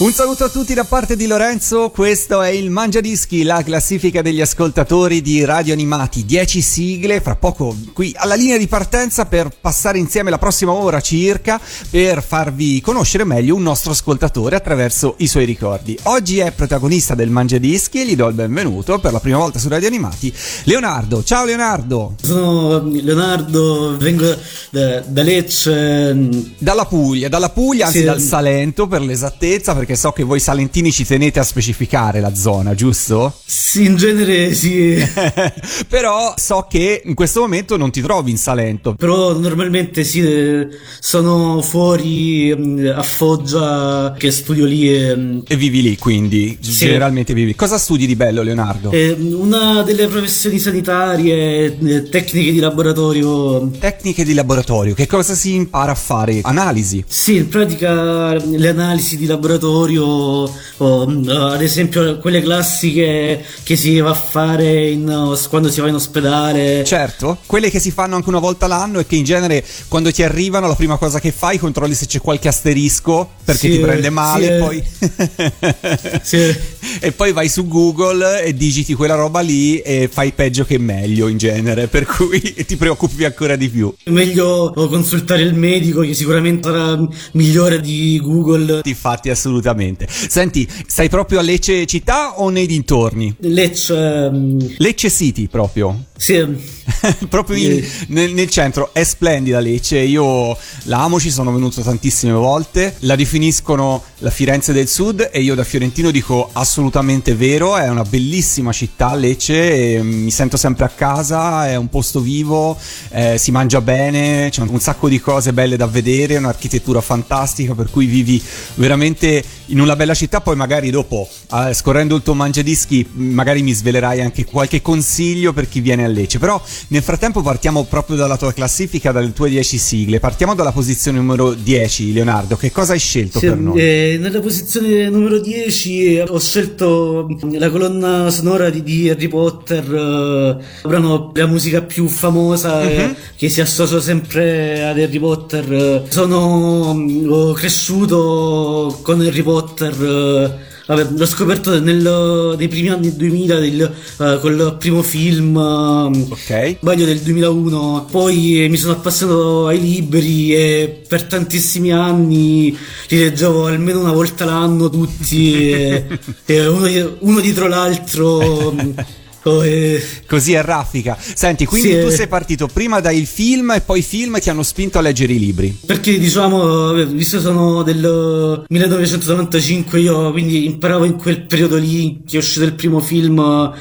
Un saluto a tutti da parte di Lorenzo, questo è il Mangiadischi, la classifica degli ascoltatori di Radio Animati. 10 sigle, fra poco qui alla linea di partenza per passare insieme la prossima ora circa per farvi conoscere meglio un nostro ascoltatore attraverso i suoi ricordi. Oggi è protagonista del Mangiadischi e gli do il benvenuto per la prima volta su Radio Animati, Leonardo. Ciao Leonardo! Sono Leonardo, vengo da Lecce. Dalla Puglia, anzi sì, dal Salento per l'esattezza, perché so che voi salentini ci tenete a specificare la zona, giusto? Sì, in genere sì. Però so che in questo momento non ti trovi in Salento. Però normalmente sì, sono fuori a Foggia che studio lì. E vivi lì, quindi? Sì. Generalmente vivi. Cosa studi di bello, Leonardo? Una delle professioni sanitarie, tecniche di laboratorio. Tecniche di laboratorio, che cosa si impara a fare? Analisi? Sì, in pratica le analisi di laboratorio. Ad esempio quelle classiche che si va a fare quando si va in ospedale. Certo, quelle che si fanno anche una volta l'anno e che in genere quando ti arrivano la prima cosa che fai controlli se c'è qualche asterisco perché sì, ti prende male, sì. Poi sì. E poi vai su Google e digiti quella roba lì e fai peggio che meglio in genere, per cui ti preoccupi ancora di più. È meglio consultare il medico che sicuramente sarà migliore di Google. Infatti assolutamente. Senti, stai proprio a Lecce città o nei dintorni? Lecce City proprio? Sì. Proprio nel centro. È splendida Lecce, io la amo, ci sono venuto tantissime volte. La definiscono la Firenze del Sud e io da fiorentino dico assolutamente vero, è una bellissima città Lecce e mi sento sempre a casa, è un posto vivo, si mangia bene, c'è un sacco di cose belle da vedere, un'architettura fantastica, per cui vivi veramente in una bella città. Poi magari dopo scorrendo il tuo Mangiadischi magari mi svelerai anche qualche consiglio per chi viene a Lecce, però nel frattempo partiamo proprio dalla tua classifica, dalle tue 10 sigle. Partiamo dalla posizione numero 10, Leonardo, che cosa hai scelto per noi? Nella posizione numero 10 ho scelto la colonna sonora di Harry Potter, brano, la musica più famosa che si associa sempre ad Harry Potter. Sono cresciuto con Harry Potter, l'ho scoperto nei primi anni 2000 col primo film, sbaglio del 2001. Poi mi sono appassionato ai libri e per tantissimi anni li leggevo almeno una volta l'anno tutti, e uno dietro l'altro. Così è raffica. Senti, quindi sì, tu sei partito prima dai film e poi i film ti hanno spinto a leggere i libri. Perché diciamo, visto sono del 1995 io, quindi imparavo in quel periodo lì che è uscito il primo film a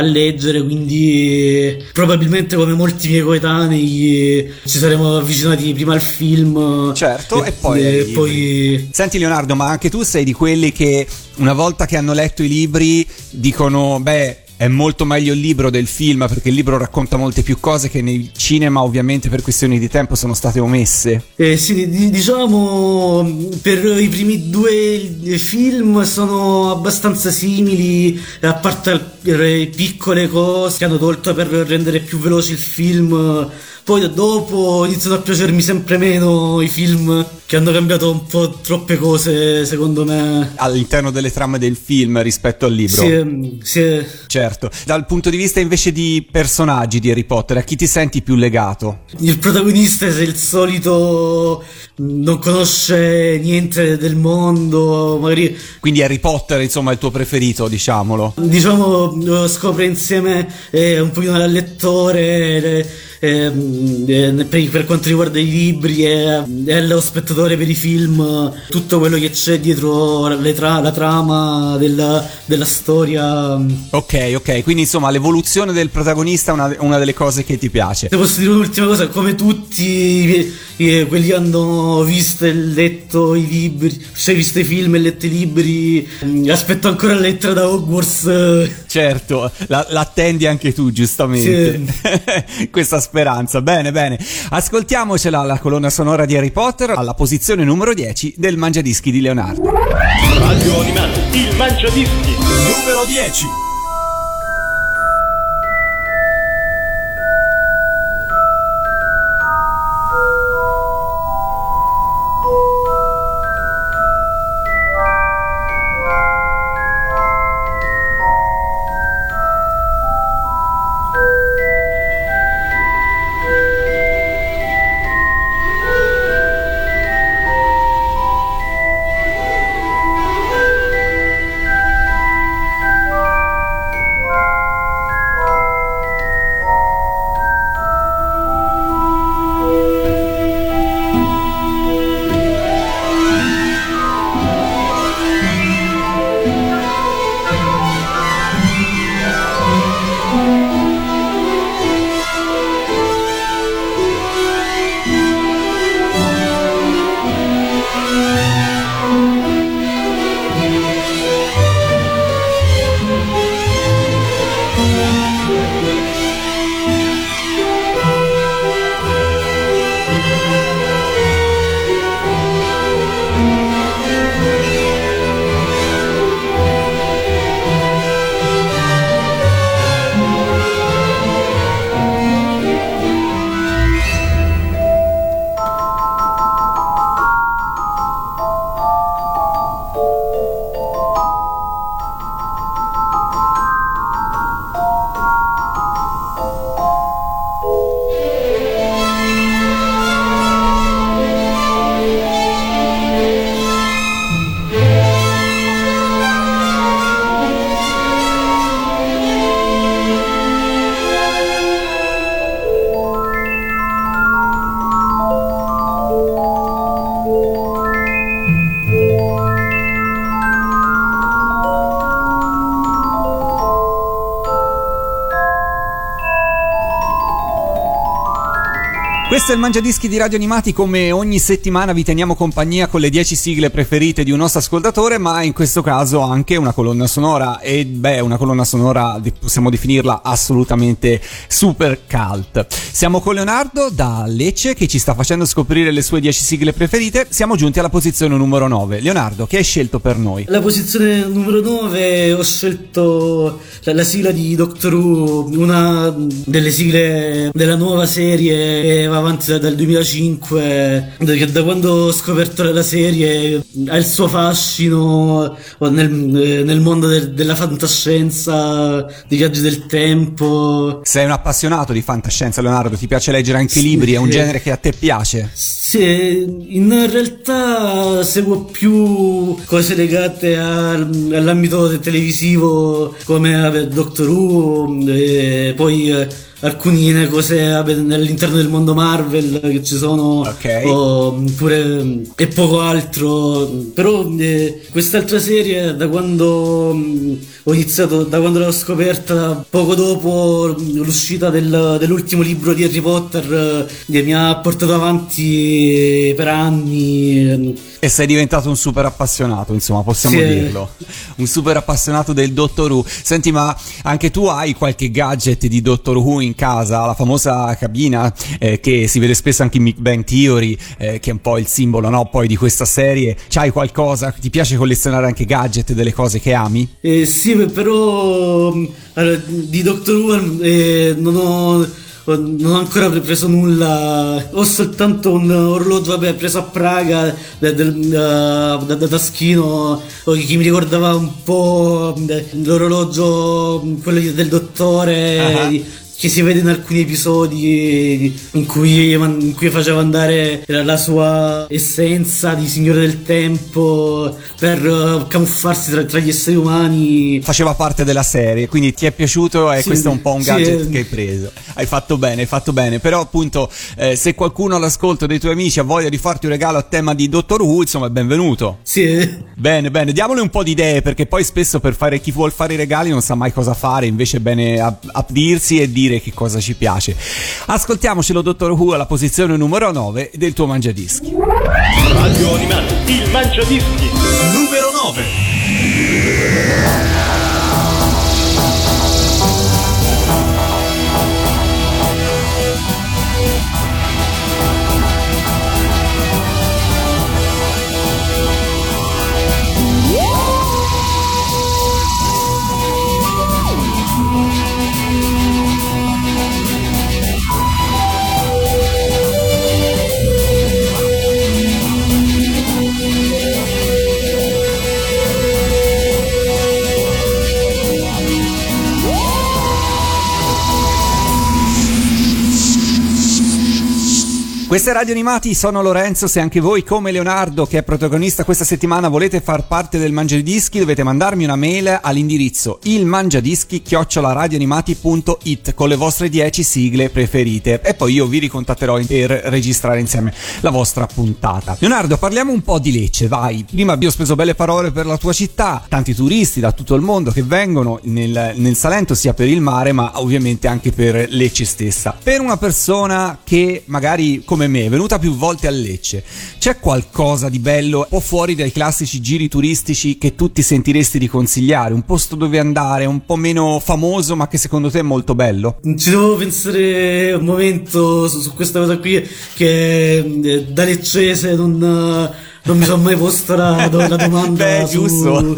leggere, quindi probabilmente come molti miei coetanei ci saremmo avvicinati prima al film. Certo, e poi... Senti Leonardo, ma anche tu sei di quelli che una volta che hanno letto i libri dicono, beh, è molto meglio il libro del film, perché il libro racconta molte più cose che nel cinema ovviamente per questioni di tempo sono state omesse. Sì, diciamo per i primi due film sono abbastanza simili, a parte piccole cose che hanno tolto per rendere più veloce il film. Poi dopo iniziano a piacermi sempre meno i film che hanno cambiato un po' troppe cose, secondo me, all'interno delle trame del film rispetto al libro. Sì. Certo. Dal punto di vista invece di personaggi di Harry Potter, a chi ti senti più legato? Il protagonista è il solito, non conosce niente del mondo, magari. Quindi Harry Potter, insomma, è il tuo preferito, diciamolo. Diciamo, scopre insieme un pochino al lettore. Per quanto riguarda i libri e lo spettatore per i film, tutto quello che c'è dietro la trama della storia. Ok, quindi insomma l'evoluzione del protagonista è una delle cose che ti piace. Se posso dire un'ultima cosa, come tutti quelli hanno ho visto e letto i libri, cioè, ho visto i film e letto i libri, aspetto ancora la lettera da Hogwarts. Certo, l'attendi anche tu, giustamente, sì. Questa speranza, bene, bene. Ascoltiamocela la colonna sonora di Harry Potter alla posizione numero 10 del Mangiadischi di Leonardo. Radio Animati, il Mangiadischi, numero 10. Questo è il Mangiadischi di Radio Animati. Come ogni settimana vi teniamo compagnia con le 10 sigle preferite di un nostro ascoltatore, ma in questo caso anche una colonna sonora, e beh, una colonna sonora possiamo definirla assolutamente super cult. Siamo con Leonardo da Lecce che ci sta facendo scoprire le sue 10 sigle preferite. Siamo giunti alla posizione numero 9. Leonardo, che hai scelto per noi? La posizione numero 9 ho scelto la sigla di Dottor Who, una delle sigle della nuova serie che va avanti dal 2005, che da quando ho scoperto la serie ha il suo fascino nel mondo della fantascienza, dei viaggi del tempo. Sei un appassionato di fantascienza, Leonardo, ti piace leggere anche libri, è un genere che a te piace? Sì, in realtà seguo più cose legate all'ambito televisivo come Doctor Who e poi alcune cose all'interno del mondo Marvel che ci sono, okay. E poco altro. Però quest'altra serie da quando l'ho scoperta, poco dopo l'uscita dell'ultimo libro di Harry Potter, mi ha portato avanti per anni. E sei diventato un super appassionato, insomma, possiamo dirlo. Un super appassionato del Dottor Who. Senti, ma anche tu hai qualche gadget di Dottor Who in casa? La famosa cabina che si vede spesso anche in Big Bang Theory, che è un po' il simbolo, no, poi di questa serie. C'hai qualcosa? Ti piace collezionare anche gadget delle cose che ami? Sì, però allora, di Dottor Who non ho ancora preso nulla. Ho soltanto un orologio preso a Praga da taschino, che mi ricordava un po' l'orologio, quello del dottore, che si vede in alcuni episodi in cui faceva andare la sua essenza di signore del tempo per camuffarsi tra gli esseri umani. Faceva parte della serie, quindi ti è piaciuto, e questo è un po' un gadget che hai preso. Hai fatto bene. Però appunto, se qualcuno all'ascolto dei tuoi amici ha voglia di farti un regalo a tema di Dottor Who, insomma, è benvenuto. Bene, diamole un po' di idee, perché poi spesso chi vuol fare i regali non sa mai cosa fare. Invece è bene aprirsi e di dire che cosa ci piace. Ascoltiamocelo Dottor Who alla posizione numero 9 del tuo Mangiadischi. Radio Animati, il Mangiadischi numero 9. Queste Radio Animati, sono Lorenzo. Se anche voi come Leonardo, che è protagonista questa settimana, volete far parte del Mangiadischi, dovete mandarmi una mail all'indirizzo ilmangiadischi@radioanimati.it con le vostre 10 sigle preferite e poi io vi ricontatterò per registrare insieme la vostra puntata. Leonardo, parliamo un po' di Lecce, vai. Prima abbiamo speso belle parole per la tua città, tanti turisti da tutto il mondo che vengono nel Salento sia per il mare ma ovviamente anche per Lecce stessa. Per una persona che magari come me, è venuta più volte a Lecce, c'è qualcosa di bello un po' fuori dai classici giri turistici che tu ti sentiresti di consigliare? Un posto dove andare un po' meno famoso ma che secondo te è molto bello? Ci devo pensare un momento su questa cosa qui, che da leccese non mi sono mai posto la domanda. Beh, giusto.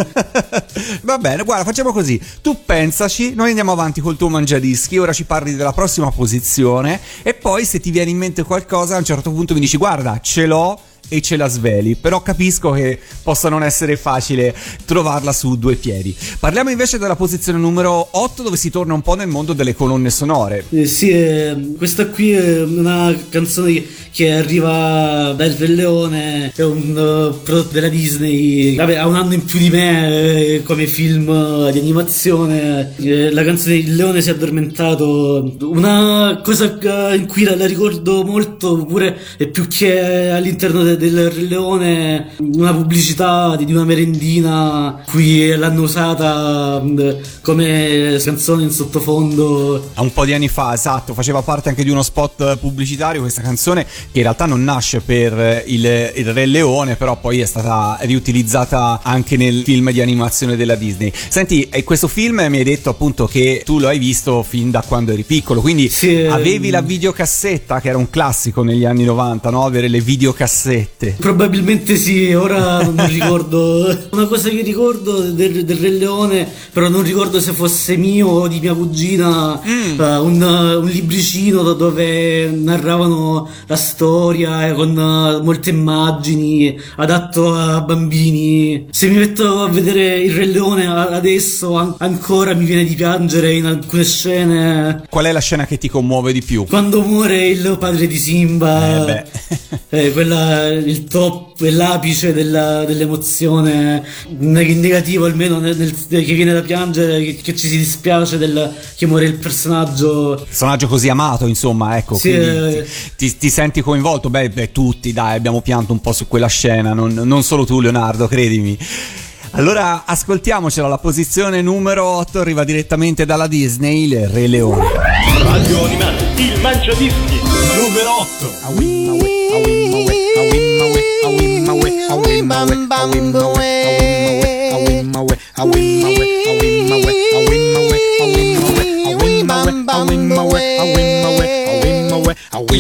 Va bene, guarda, facciamo così. Tu pensaci, noi andiamo avanti col tuo Mangiadischi. Ora ci parli della prossima posizione e poi se ti viene in mente qualcosa a un certo punto mi dici guarda, ce l'ho e ce la sveli, però capisco che possa non essere facile trovarla su due piedi. Parliamo invece della posizione numero 8 dove si torna un po' nel mondo delle colonne sonore. Questa qui è una canzone che arriva dal Re Leone, è un prodotto della Disney, vabbè, ha un anno in più di me come film di animazione. La canzone Il Leone si è addormentato, una cosa in cui la ricordo molto, oppure è più che all'interno del Re Leone una pubblicità di una merendina qui l'hanno usata come canzone in sottofondo un po' di anni fa. Esatto, faceva parte anche di uno spot pubblicitario questa canzone, che in realtà non nasce per il Re Leone, però poi è stata riutilizzata anche nel film di animazione della Disney. Senti, questo film mi hai detto appunto che tu lo hai visto fin da quando eri piccolo, quindi sì, avevi la videocassetta, che era un classico negli anni 90, no? Avere le videocassette. Probabilmente sì, ora non ricordo. Una cosa che ricordo del Re Leone, però non ricordo se fosse mio o di mia cugina, un libricino dove narravano la storia con molte immagini adatto a bambini. Se mi metto a vedere il Re Leone adesso ancora mi viene di piangere in alcune scene. Qual è la scena che ti commuove di più? Quando muore il padre di Simba. Quella il top, l'apice dell'emozione negativa, almeno che viene da piangere, che ci si dispiace che muore il personaggio così amato, insomma, ecco. Sì, quindi ti senti coinvolto? Beh, tutti, dai, abbiamo pianto un po' su quella scena, non solo tu Leonardo, credimi. Allora ascoltiamocela, la posizione numero 8 arriva direttamente dalla Disney, il Re Leone. Radio Animati, il Mangiadischi numero 8.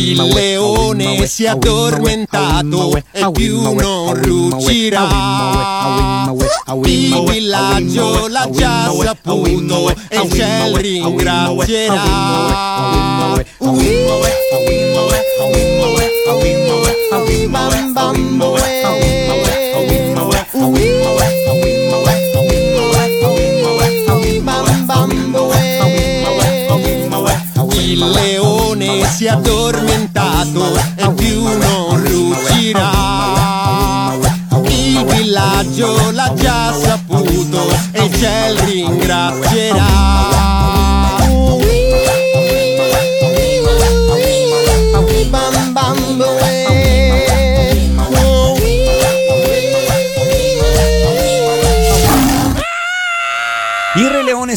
Il leone si è addormentato e più non lucirà. Il villaggio l'ha già saputo e il ciel ringrazierà. Il leone si è addormentato e più non lucirà. Il villaggio l'ha già saputo e il ciel ringrazierà.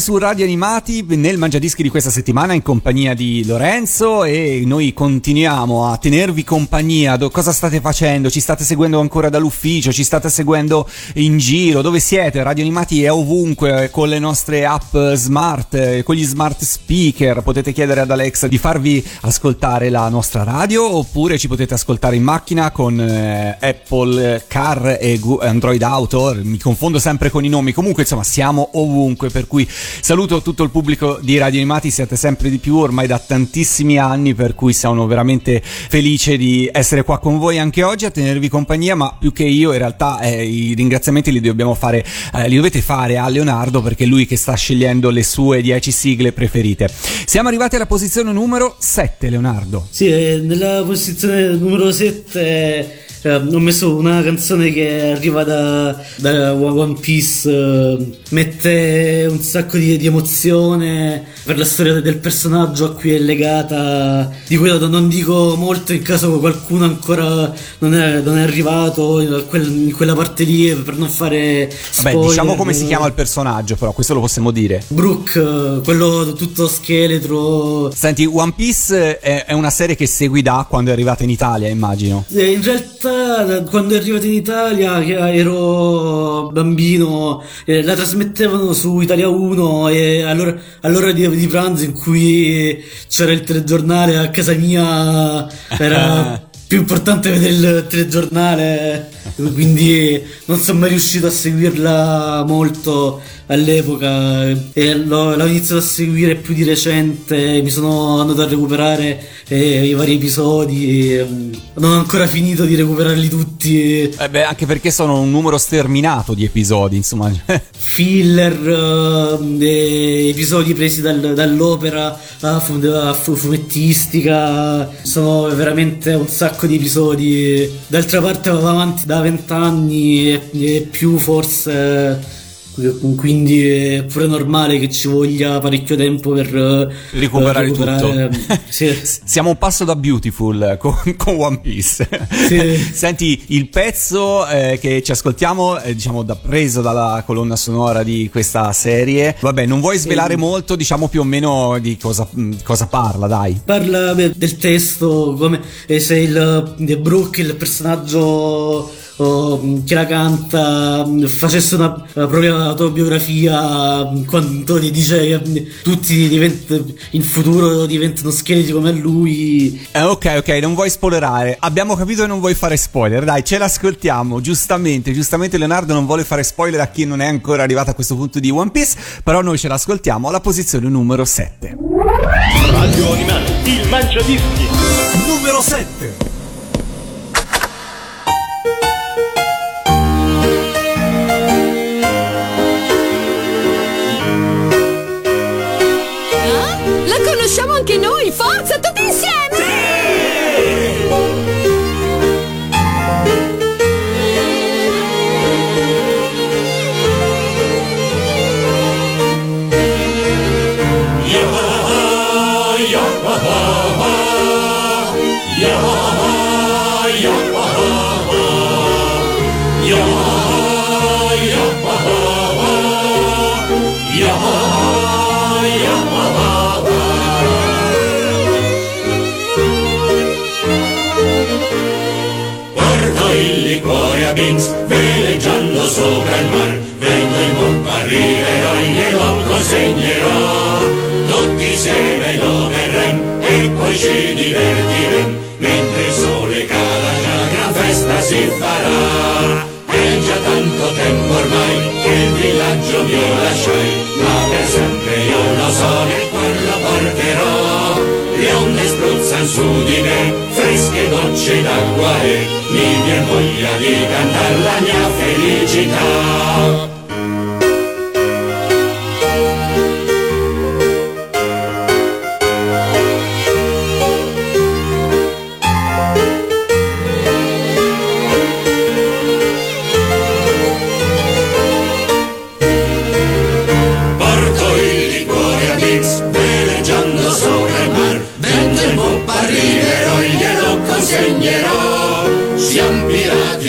Su su Radio Animati nel Mangiadischi di questa settimana in compagnia di Lorenzo, e noi continuiamo a tenervi compagnia. Cosa state facendo? Ci state seguendo ancora dall'ufficio? Ci state seguendo in giro? Dove siete? Radio Animati è ovunque, con le nostre app smart, con gli smart speaker. Potete chiedere ad Alexa di farvi ascoltare la nostra radio, oppure ci potete ascoltare in macchina con Apple Car e Android Auto. Mi confondo sempre con i nomi. Comunque, insomma, siamo ovunque, per cui saluto tutto il pubblico di Radio Animati. Siete sempre di più ormai da tantissimi anni, per cui sono veramente felice di essere qua con voi anche oggi a tenervi compagnia. Ma più che io, in realtà, i ringraziamenti li dobbiamo fare, li dovete fare a Leonardo, perché è lui che sta scegliendo le sue 10 sigle preferite. Siamo arrivati alla posizione numero 7, Leonardo. Sì, nella posizione numero 7 ho messo una canzone che arriva da One Piece, mette un sacco di emozione per la storia del personaggio a cui è legata, di cui non dico molto in caso qualcuno ancora non è arrivato in quella parte lì, per non fare spoiler. Beh, diciamo come si chiama il personaggio, però questo lo possiamo dire. Brooke, quello tutto scheletro. Senti, One Piece è una serie che segui da quando è arrivata in Italia, immagino. In realtà quando è arrivato in Italia, che ero bambino, la trasmettevano su Italia 1 e all'ora di pranzo, in cui c'era il telegiornale. A casa mia era più importante vedere il telegiornale, quindi non sono mai riuscito a seguirla molto all'epoca, e l'ho iniziato a seguire più di recente. Mi sono andato a recuperare i vari episodi, non ho ancora finito di recuperarli tutti, anche perché sono un numero sterminato di episodi, insomma. Filler, episodi presi dall'opera fumettistica. Sono veramente un sacco di episodi. D'altra parte vado avanti da 20 anni e più, forse, quindi è pure normale che ci voglia parecchio tempo per recuperare tutto. Sì. Siamo un passo da Beautiful con One Piece. Sì. Senti, il pezzo che ci ascoltiamo è, diciamo, preso dalla colonna sonora di questa serie. Vabbè, non vuoi svelare molto, diciamo più o meno di cosa parla, dai. Parla del testo, come se il Brooke, il personaggio che la canta, facesse una propria autobiografia, quando gli dice che tutti in futuro diventano scheletri come lui. Ok, non vuoi spoilerare. Abbiamo capito che non vuoi fare spoiler. Dai, ce l'ascoltiamo. Giustamente Leonardo non vuole fare spoiler a chi non è ancora arrivato a questo punto di One Piece, però noi ce l'ascoltiamo alla posizione numero 7. Radio Animati, il Mangiadischi numero 7. Siamo anche noi, forza, tutti insieme! Sì! Vince, veleggiando sopra il mar, vengo in bomba, arriverò e glielo consegnerò. Tutti insieme lo verremo e poi ci divertiremo, mentre il sole cala già gran festa si farà. È già tanto tempo ormai che il villaggio mio lasciai, ma per sempre io lo so nel cuore porterò. Le onde spruzzano su di me fresche gocce d'acqua e mi viene voglia di cantare la mia felicità.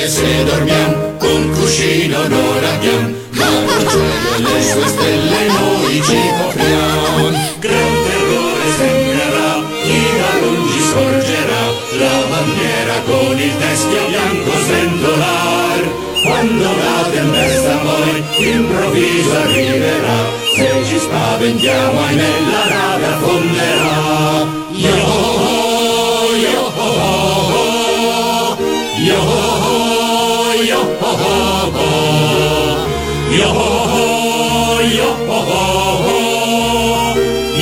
Se dormiamo, un cuscino non abbiamo. nel cielo le sue stelle noi ci copriamo. Gran terrore semblerà, chi da lungi sorgerà, la bandiera con il teschio bianco sventolar. Quando la tempesta poi improvviso arriverà, se ci spaventiamo ai nella nave affonderà. Yo-ho-ho, yo-ho-ho, yo-ho-ho, yo-ho-ho, yo-ho-ho,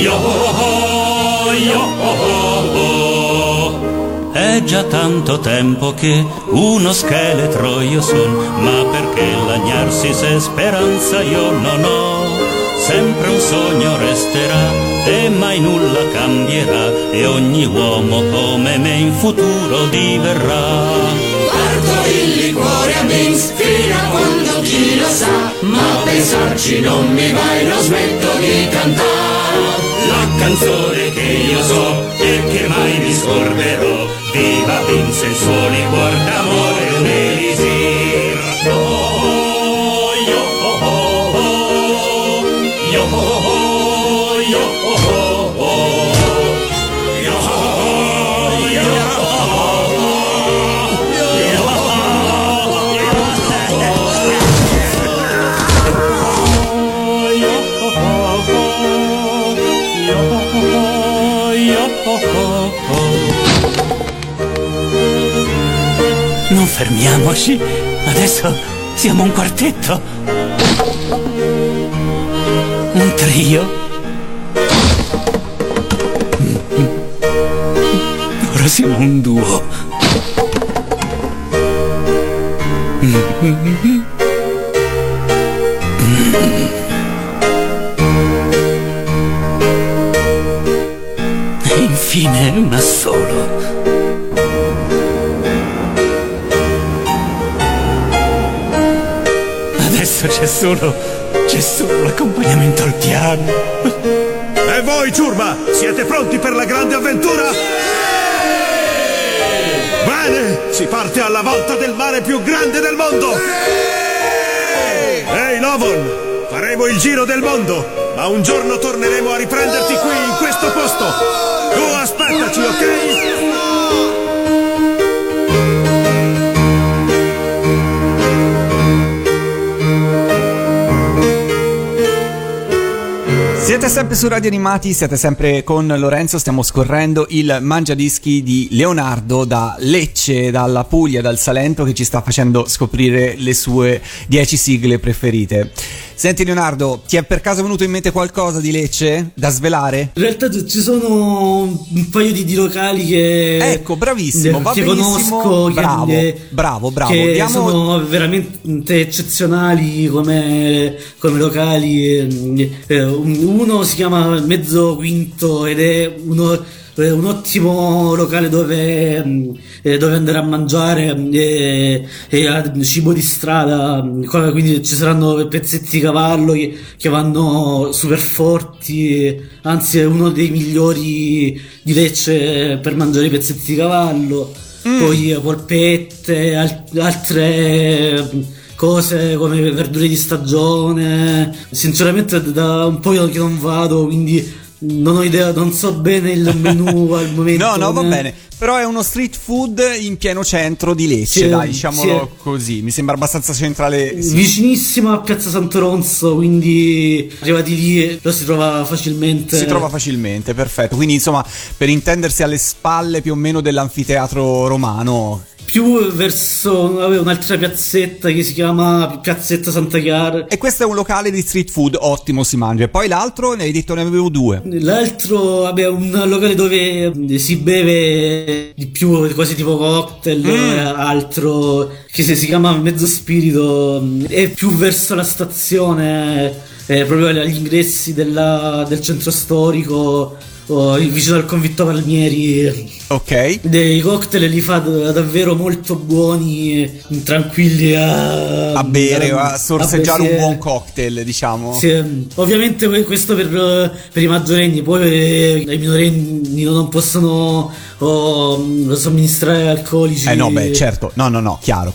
yo-ho-ho, yo-ho-ho, yo-ho-ho. È già tanto tempo che uno scheletro io son, ma perché lagnarsi se speranza io non ho? Sempre un sogno resterà e mai nulla cambierà, e ogni uomo come me in futuro diverrà. Parto il liquore a Minsk fino a quando chi lo sa, ma pensarci non mi va e non smetto di cantare la canzone che io so e che mai mi scorderò. Viva Vince il suo liquor d'amore un elisir. Oh, yo, oh, oh, oh, yo, oh, oh, yo, oh, oh, oh. Non fermiamoci, adesso siamo un quartetto, un trio. Ora siamo un duo. E infine una sola. C'è solo l'accompagnamento al piano. E voi, ciurma, siete pronti per la grande avventura? Sì! Bene, si parte alla volta del mare più grande del mondo. Sì! Ehi, Lovon, faremo il giro del mondo, ma un giorno torneremo a riprenderti qui, in questo posto. Tu aspettaci, ok? Siete sempre su Radio Animati, siete sempre con Lorenzo, stiamo scorrendo il Mangiadischi di Leonardo da Lecce, dalla Puglia, dal Salento, che ci sta facendo scoprire le sue 10 sigle preferite. Senti Leonardo, ti è per caso venuto in mente qualcosa di Lecce da svelare? In realtà ci sono un paio di locali che... Ecco, bravissimo, va che benissimo, conosco, bravo. Che sono veramente eccezionali come locali. Uno si chiama Mezzo Quinto ed è un ottimo locale dove andare a mangiare e cibo di strada, quindi ci saranno pezzetti di cavallo che vanno super forti, anzi è uno dei migliori di Lecce per mangiare i pezzetti di cavallo. Poi polpette, altre cose come verdure di stagione. Sinceramente da un po' che non vado, quindi non ho idea, non so bene il menù al momento. No, va bene. Però è uno street food in pieno centro di Lecce, dai, diciamolo così. Mi sembra abbastanza centrale. Sì. Vicinissimo a Piazza Sant'Oronzo, quindi arrivati lì lo si trova facilmente. Si trova facilmente, perfetto. Quindi insomma, per intendersi, alle spalle più o meno dell'anfiteatro romano. Più verso un'altra piazzetta che si chiama Piazzetta Santa Chiara. E questo è un locale di street food, ottimo, si mangia. E poi l'altro, ne hai detto, ne avevo due. L'altro, vabbè, è un locale dove si beve di più, cose tipo cocktail e altro, che si chiama Mezzo Spirito. È più verso la stazione, proprio agli ingressi del centro storico. vicino al Convitto Palmieri. Ok. Dei cocktail li fa davvero molto buoni, tranquilli a bere, a sorseggiare un buon cocktail, diciamo. Sì, ovviamente questo per i maggiorenni, poi i minorenni non possono somministrare alcolici. No, beh, certo. No, chiaro.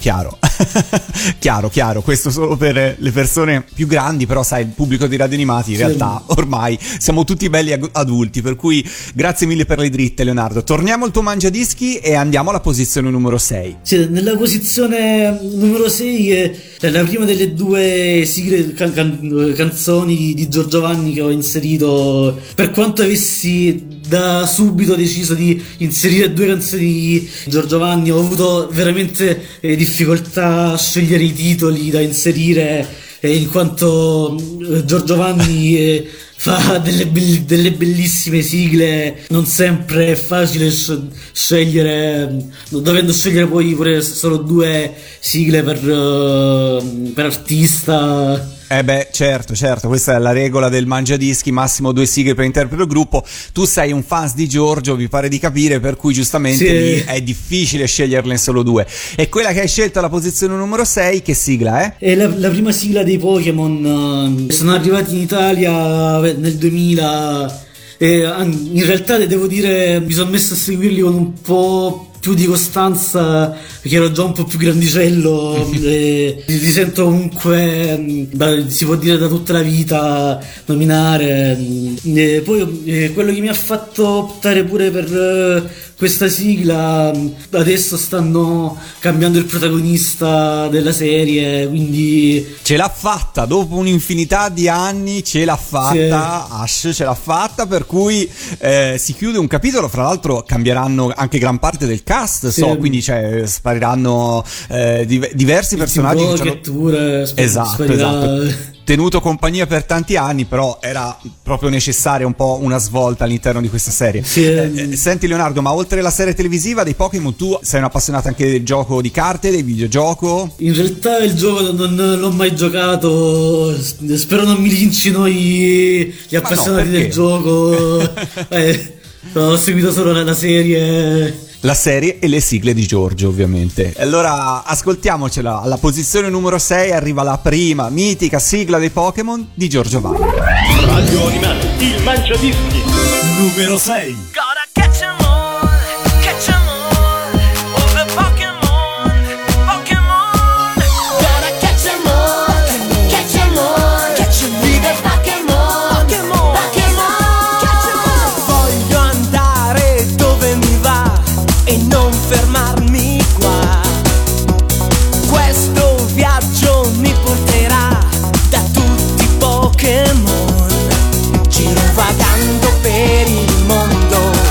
chiaro, questo solo per le persone più grandi, però sai, il pubblico di Radio Animati in realtà ormai siamo tutti belli adulti, per cui grazie mille per le dritte, Leonardo. Torniamo al tuo mangiadischi e andiamo alla posizione numero 6. Cioè, nella posizione numero 6 è la prima delle due sigle canzoni di Giorgio Vanni che ho inserito, per quanto avessi da subito deciso di inserire due canzoni di Giorgio Vanni. Ho avuto veramente difficoltà a scegliere i titoli da inserire, in quanto Giorgio Vanni fa delle bellissime sigle, non sempre è facile scegliere, dovendo scegliere poi pure solo due sigle per artista. Beh, certo, questa è la regola del mangiadischi, massimo due sigle per interprete o gruppo. Tu sei un fan di Giorgio, mi pare di capire, per cui giustamente sì, è difficile sceglierne solo due. E quella che hai scelto alla posizione numero 6, che sigla è? È la prima sigla dei Pokémon. Sono arrivati in Italia nel 2000 e in realtà devo dire mi sono messo a seguirli con un po' più di costanza, perché ero già un po' più grandicello e li sento comunque, si può dire, da tutta la vita nominare. E poi quello che mi ha fatto optare pure per questa sigla, adesso stanno cambiando il protagonista della serie, quindi ce l'ha fatta, dopo un'infinità di anni ce l'ha fatta, sì. Ash ce l'ha fatta, per cui si chiude un capitolo. Fra l'altro cambieranno anche gran parte del cast, sì. Quindi spariranno diversi personaggi che esatto. Tenuto compagnia per tanti anni, però era proprio necessaria un po' una svolta all'interno di questa serie. Sì. Senti Leonardo, ma oltre alla serie televisiva dei Pokémon, tu sei un appassionato anche del gioco di carte, del videogioco? In realtà il gioco non l'ho mai giocato, spero non mi lincino gli appassionati del gioco. Ho seguito solo la serie. La serie e le sigle di Giorgio, ovviamente. Allora ascoltiamocela. Alla posizione numero 6 arriva la prima mitica sigla dei Pokémon di Giorgio Vanni. Radio Animati, il mangiadischi numero 6. Giro vagando per il mondo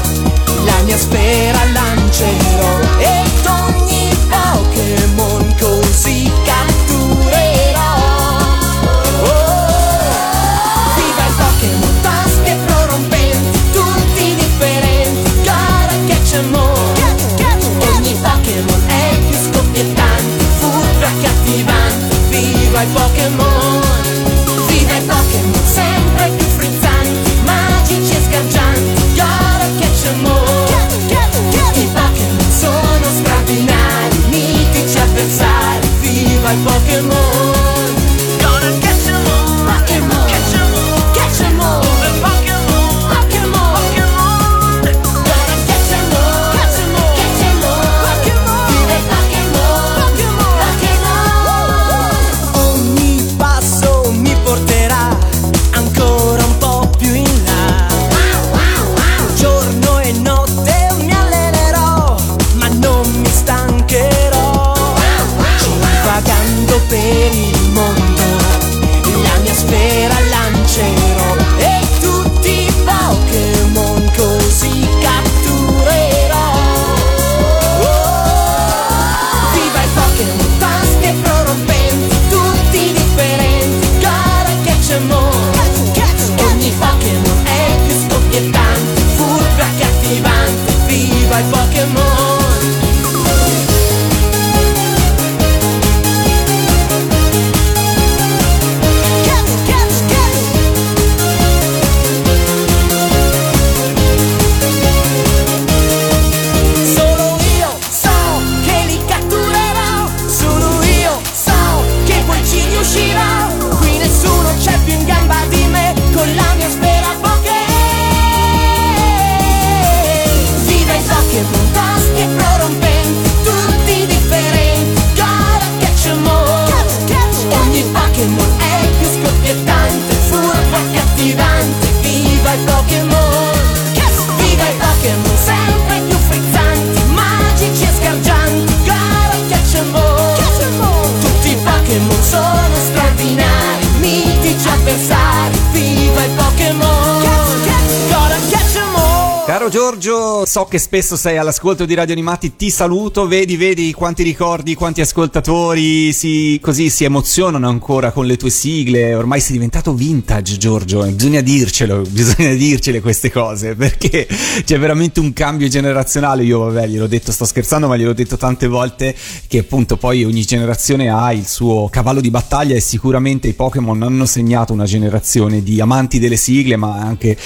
Caro Giorgio, so che spesso sei all'ascolto di Radio Animati, ti saluto, vedi quanti ricordi, quanti ascoltatori così si emozionano ancora con le tue sigle, ormai sei diventato vintage Giorgio, bisogna dircele queste cose, perché c'è veramente un cambio generazionale. Io vabbè gliel'ho detto, sto scherzando, ma gliel'ho detto tante volte che appunto poi ogni generazione ha il suo cavallo di battaglia e sicuramente i Pokémon hanno segnato una generazione di amanti delle sigle ma anche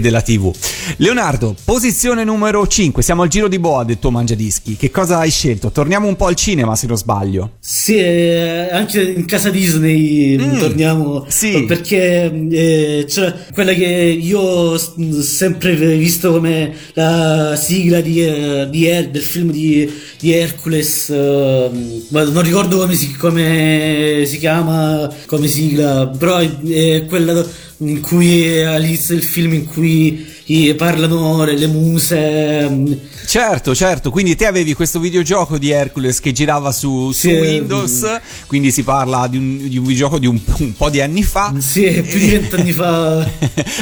della TV. Leonardo, posizione numero 5, siamo al giro di boa del tuo Mangiadischi, che cosa hai scelto? Torniamo un po' al cinema se non sbaglio. Sì, anche in casa Disney torniamo, sì. Perché c'è quella che io ho sempre visto come la sigla del film di Hercules, ma non ricordo come si chiama come sigla, però è quella in cui all'inizio del film in cui parlano le muse. Certo, quindi te avevi questo videogioco di Hercules che girava su Windows, quindi si parla di un videogioco di un po' di anni fa. Sì, più di 20 anni fa.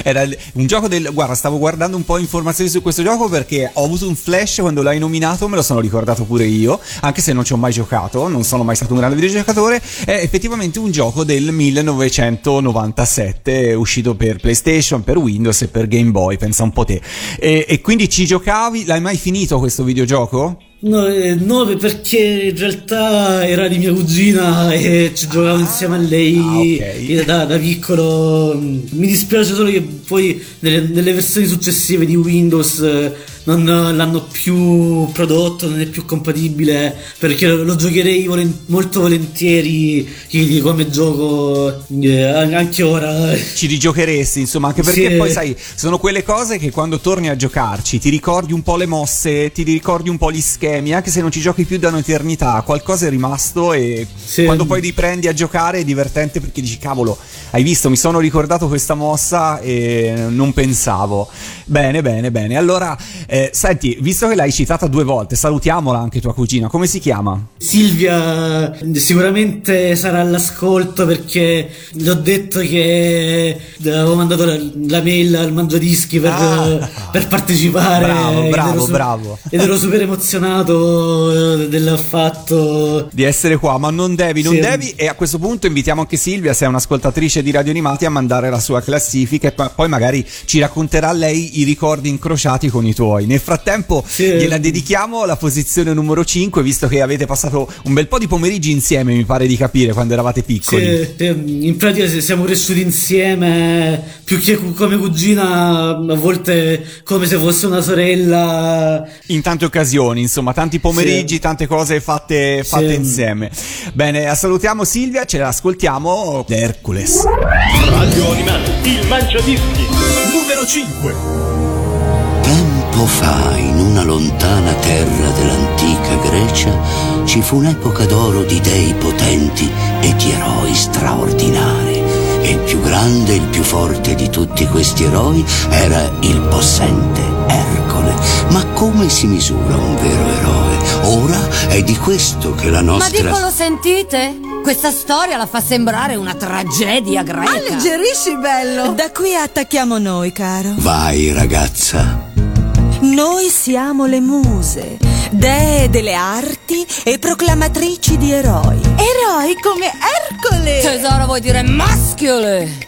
Era un gioco guarda, stavo guardando un po' informazioni su questo gioco perché ho avuto un flash quando l'hai nominato, me lo sono ricordato pure io, anche se non ci ho mai giocato, non sono mai stato un grande videogiocatore. È effettivamente un gioco del 1997, uscito per PlayStation, per Windows e per Game Boy, pensa un po' te. E quindi ci giocavi, l'hai mai finito questo videogioco? No, perché in realtà era di mia cugina e ci giocavo insieme a lei, okay. da piccolo. Mi dispiace solo che poi nelle versioni successive di Windows non l'hanno più prodotto, non è più compatibile, perché lo giocherei molto volentieri come gioco anche ora. Ci rigiocheresti insomma, anche perché sì. Poi sai, sono quelle cose che quando torni a giocarci ti ricordi un po' le mosse, ti ricordi un po' gli schemi, anche se non ci giochi più da un'eternità, qualcosa è rimasto e sì. Quando poi riprendi a giocare è divertente perché dici cavolo, hai visto, mi sono ricordato questa mossa e non pensavo. Bene, allora senti, visto che l'hai citata 2 volte, salutiamola anche tua cugina, come si chiama? Silvia, sicuramente sarà all'ascolto perché le ho detto che avevo mandato la mail al Mangiadischi per partecipare. Bravo ed ero super emozionato del fatto di essere qua, ma non devi. E a questo punto invitiamo anche Silvia, se è un'ascoltatrice di Radio Animati, a mandare la sua classifica e poi magari ci racconterà lei i ricordi incrociati con i tuoi. Nel frattempo gliela dedichiamo la posizione numero 5, visto che avete passato un bel po' di pomeriggi insieme, mi pare di capire, quando eravate piccoli. Sì, in pratica siamo cresciuti insieme, più che come cugina a volte come se fosse una sorella, in tante occasioni insomma. Ma tanti pomeriggi, sì. Tante cose fatte insieme. Bene, salutiamo Silvia, ce l'ascoltiamo. Hercules. Radio Animati, il Mangiadischi numero 5. Tempo fa, in una lontana terra dell'antica Grecia, ci fu un'epoca d'oro di dei potenti e di eroi straordinari. E il più grande e il più forte di tutti questi eroi era il possente Ercole. Ma come si misura un vero eroe? Ora è di questo che la nostra... Ma dico, lo sentite? Questa storia la fa sembrare una tragedia greca. Alleggerisci, bello! Da qui attacchiamo noi, caro. Vai, ragazza. Noi siamo le muse, dee delle arti e proclamatrici di eroi. Eroi come Ercole! Tesoro, vuoi dire maschiole?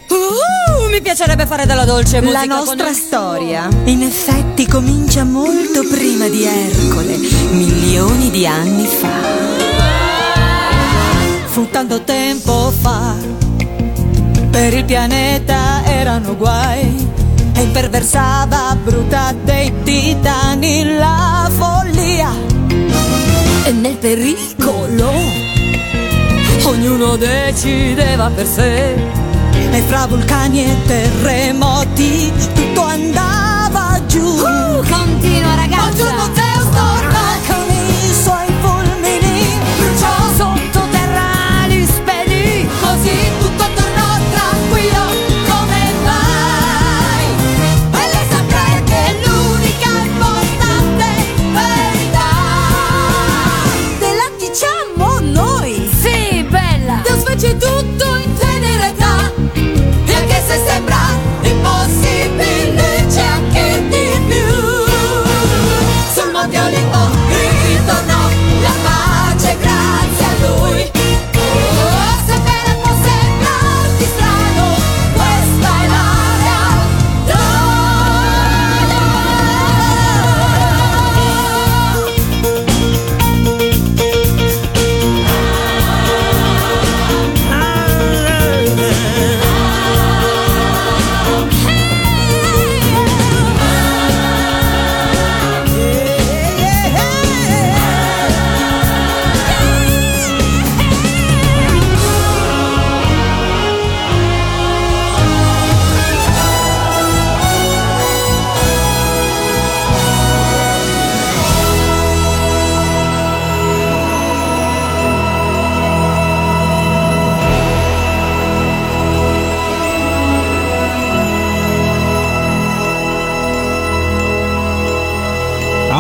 Mi piacerebbe fare della dolce musica. La nostra storia, in effetti, comincia molto prima di Ercole, milioni di anni fa. Fu tanto tempo fa, per il pianeta erano guai, e imperversava bruta dei titani la follia. E nel pericolo ognuno decideva per sé, e fra vulcani e terremoti tutto andava giù. Continua, ragazzi! Con i suoi fulmini bruciò sottoterra, li spedì, così tutto tornò tranquillo. C'è tutto in tenera età, e anche se sembra impossibile c'è anche di più.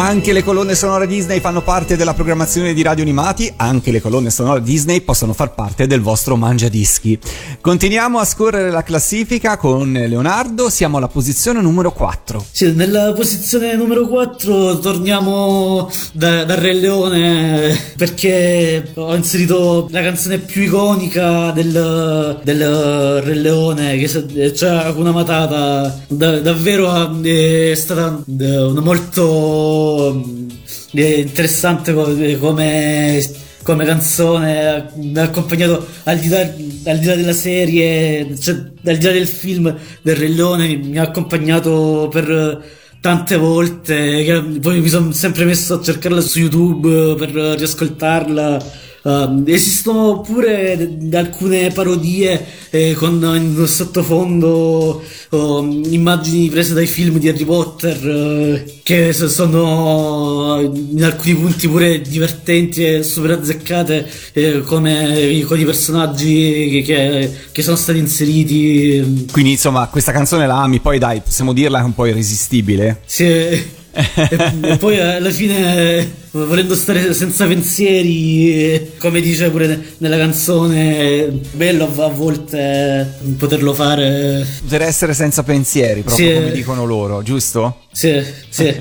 Anche le colonne sonore Disney fanno parte della programmazione di Radio Animati, anche le colonne sonore Disney possono far parte del vostro Mangiadischi. Continuiamo a scorrere la classifica con Leonardo, siamo alla posizione numero 4. Sì, nella posizione numero 4 torniamo dal Re Leone, perché ho inserito la canzone più iconica del Re Leone, che cioè Hakuna Matata. Davvero è stata una molto interessante come canzone, accompagnato al di là della serie, cioè al di là del film del Re Leone, mi ha accompagnato per tante volte, che poi mi sono sempre messo a cercarla su YouTube per riascoltarla. Esistono pure alcune parodie con in sottofondo immagini prese dai film di Harry Potter, che sono in alcuni punti pure divertenti e super azzeccate, come con i personaggi che sono stati inseriti. Quindi insomma questa canzone la ami, poi dai, possiamo dirla che è un po' irresistibile. Sì. E poi alla fine, volendo stare senza pensieri, come dice pure nella canzone, bello a volte poterlo fare, poter essere senza pensieri, proprio sì, come dicono loro, giusto? Sì, sì.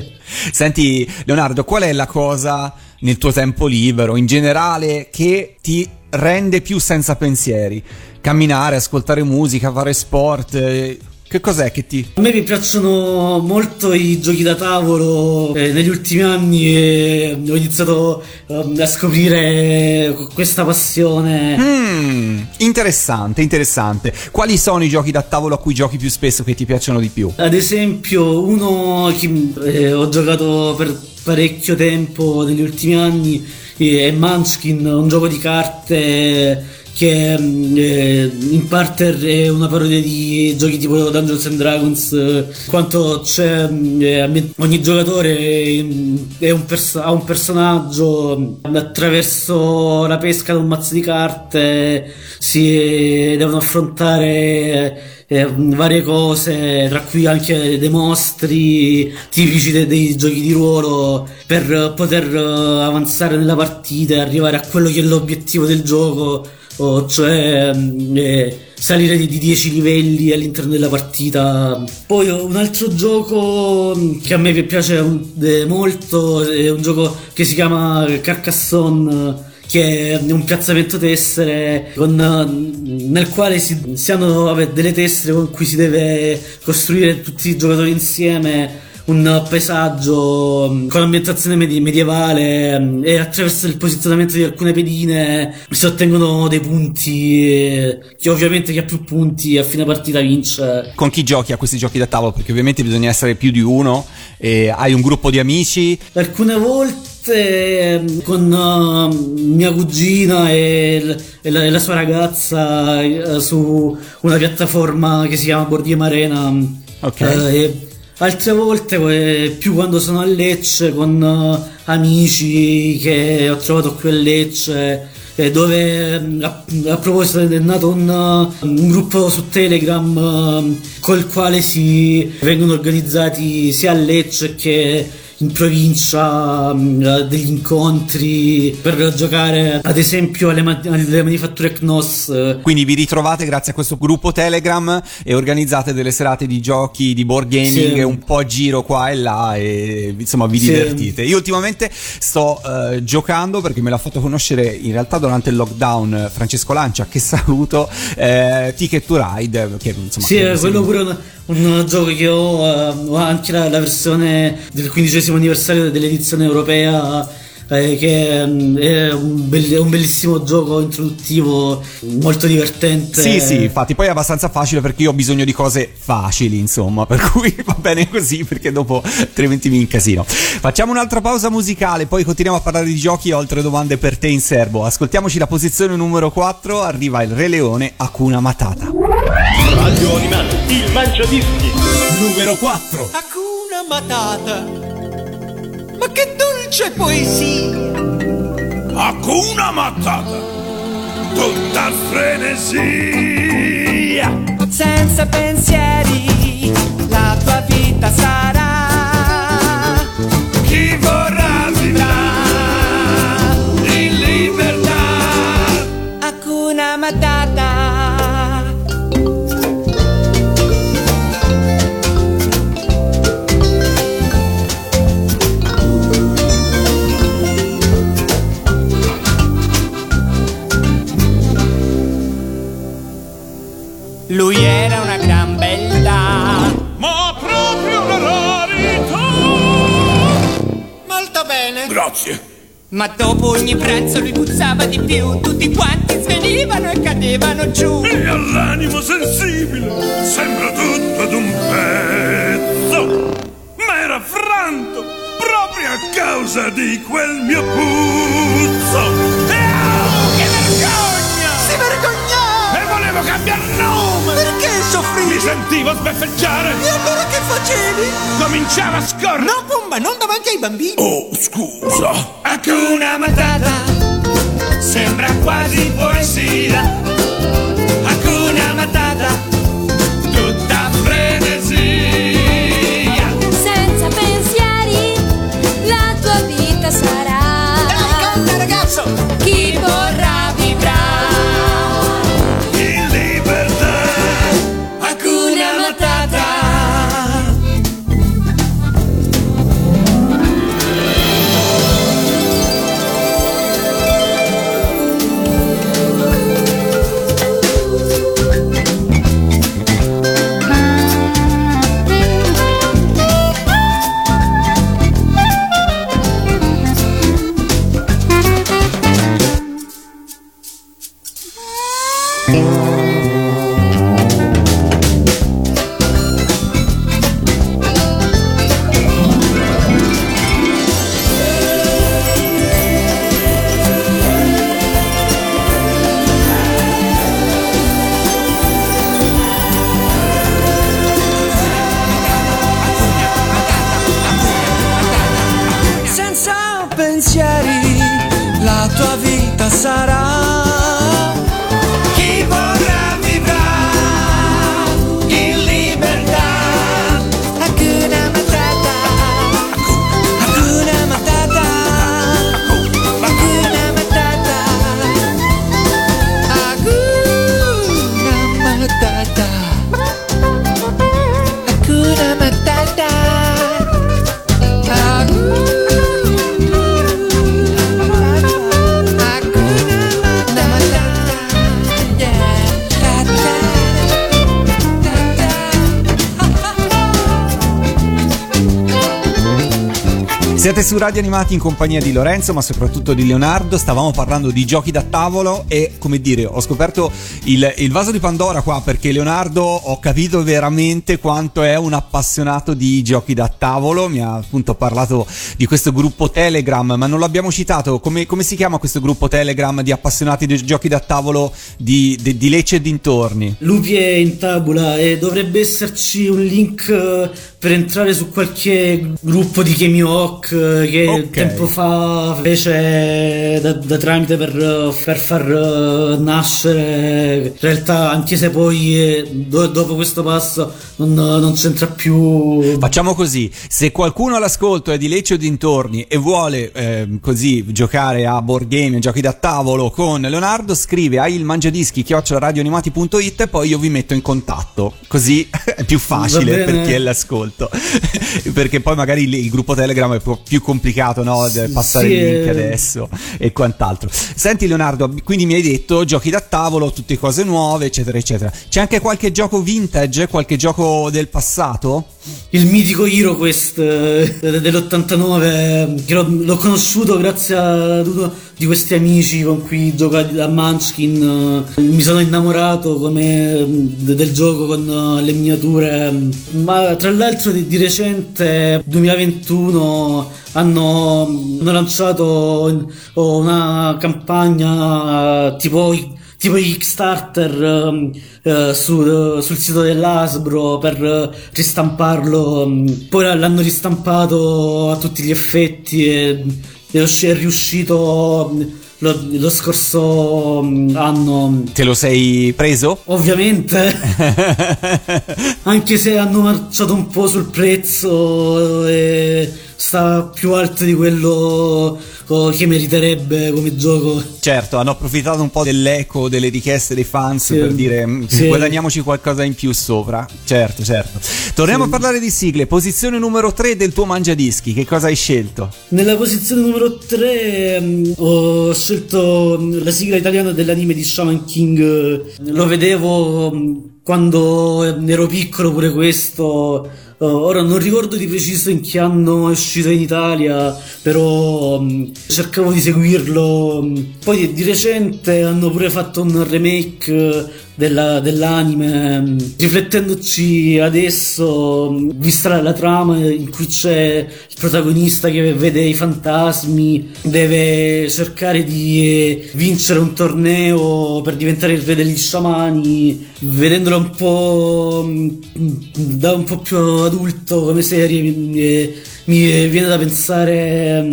Senti Leonardo, qual è la cosa nel tuo tempo libero in generale che ti rende più senza pensieri? Camminare, ascoltare musica, fare sport, che cos'è che ti... A me mi piacciono molto i giochi da tavolo, negli ultimi anni ho iniziato a scoprire questa passione. Interessante. Quali sono i giochi da tavolo a cui giochi più spesso, che ti piacciono di più? Ad esempio uno che ho giocato per parecchio tempo negli ultimi anni è Munchkin, un gioco di carte che in parte è una parodia di giochi tipo Dungeons and Dragons, quanto c'è ogni giocatore è ha un personaggio, attraverso la pesca da un mazzo di carte si devono affrontare varie cose, tra cui anche dei mostri tipici dei giochi di ruolo, per poter avanzare nella partita e arrivare a quello che è l'obiettivo del gioco, cioè salire di 10 livelli all'interno della partita. Poi un altro gioco che a me piace molto è un gioco che si chiama Carcassonne, che è un piazzamento tessere nel quale si hanno delle tessere con cui si deve costruire tutti i giocatori insieme un paesaggio con ambientazione medievale, e attraverso il posizionamento di alcune pedine si ottengono dei punti, che ovviamente chi ha più punti a fine partita vince. Con chi giochi a questi giochi da tavolo? Perché ovviamente bisogna essere più di uno, e hai un gruppo di amici? Alcune volte con mia cugina e la sua ragazza, su una piattaforma che si chiama Board Game Arena. Ok. Altre volte più quando sono a Lecce con amici che ho trovato qui a Lecce, dove a proposito è nato un gruppo su Telegram col quale si vengono organizzati sia a Lecce che in provincia degli incontri per giocare ad esempio alle manifatture Knos. Quindi vi ritrovate grazie a questo gruppo Telegram e organizzate delle serate di giochi, di board gaming, sì, un po' a giro qua e là, e insomma vi divertite. Io ultimamente sto giocando, perché me l'ha fatto conoscere in realtà durante il lockdown Francesco Lancia, che saluto, Ticket to Ride, che insomma sì, che quello pure un gioco che ho anche la versione del 15 anniversario dell'edizione europea, che è un bellissimo gioco introduttivo, molto divertente. Sì, infatti poi è abbastanza facile, perché io ho bisogno di cose facili, insomma, per cui va bene così, perché dopo altrimenti mi incasino. Facciamo un'altra pausa musicale, poi continuiamo a parlare di giochi, oltre domande per te in serbo. Ascoltiamoci la posizione numero 4, arriva il Re Leone, Hakuna Matata. Radio Animati, il Mangiadischi numero 4. Hakuna Matata, ma che dolce poesia! Hakuna Matata, tutta frenesia. Senza pensieri la tua vita sarà. Chi vuole male? Grazie. Ma dopo ogni pranzo lui puzzava di più, tutti quanti svenivano e cadevano giù. E all'animo sensibile sembra tutto ad un pezzo, ma era affranto proprio a causa di quel mio puzzo. Oh, che vergogna! Si vergognava! E volevo cambiare nome! Perché soffrivi? Mi sentivo sbeffeggiare! E allora che facevi? Cominciava a scorrere! No, Pumba, non davanti ai bambini! Oh, scusa! Hakuna Matata, sembra quasi poesia. Hakuna Matata, tutta frenesia. Senza pensieri, la tua vita sarà. Dai, canta ragazzo! Chi vorrà vivrà in libertà. Hakuna Matata. Siete su Radio Animati in compagnia di Lorenzo, ma soprattutto di Leonardo. Stavamo parlando di giochi da tavolo e, come dire, ho scoperto il vaso di Pandora qua, perché Leonardo, ho capito veramente quanto è un appassionato di giochi da tavolo. Mi ha appunto parlato di questo gruppo Telegram, ma non l'abbiamo citato. Come si chiama questo gruppo Telegram di appassionati di giochi da tavolo di Lecce e dintorni? Lupi è in tavola e dovrebbe esserci un link per entrare su qualche gruppo di Game Hawk che okay. Tempo fa fece da tramite per far nascere, in realtà, anche se poi dopo questo passo non c'entra più. Facciamo così: se qualcuno all'ascolto è di Lecce o dintorni e vuole così giocare a board game, giochi da tavolo con Leonardo, scrive a ilmangiadischi@radioanimati.it e poi io vi metto in contatto, così è più facile per chi è l'ascolto. Perché poi magari il gruppo Telegram è più complicato, no? Passare il link adesso e quant'altro. Senti Leonardo, quindi mi hai detto giochi da tavolo, tutte cose nuove, eccetera eccetera. C'è anche qualche gioco vintage, qualche gioco del passato? Il mitico HeroQuest dell'89 che l'ho conosciuto grazie a uno di questi amici con cui gioco a Munchkin. Mi sono innamorato del gioco con le miniature, ma tra l'altro di recente 2021 hanno lanciato una campagna tipo Kickstarter sul sito dell'Asbro per ristamparlo. Poi l'hanno ristampato a tutti gli effetti e è riuscito lo scorso anno. Te lo sei preso? Ovviamente. Anche se hanno marciato un po' sul prezzo e sta più alto di quello che meriterebbe come gioco. Certo, hanno approfittato un po' dell'eco delle richieste dei fans, sì, per dire sì, guadagniamoci qualcosa in più sopra. Certo. Torniamo a parlare di sigle. Posizione numero 3 del tuo Mangiadischi, che cosa hai scelto? Nella posizione numero 3 ho scelto la sigla italiana dell'anime di Shaman King. Lo vedevo quando ero piccolo pure questo. Ora non ricordo di preciso in che anno è uscito in Italia, però cercavo di seguirlo. Poi di recente hanno pure fatto un remake dell'anime. Riflettendoci adesso, vista la trama in cui c'è il protagonista che vede i fantasmi, deve cercare di vincere un torneo per diventare il re degli sciamani, vedendola un po' da un po' più adulto come serie mi viene da pensare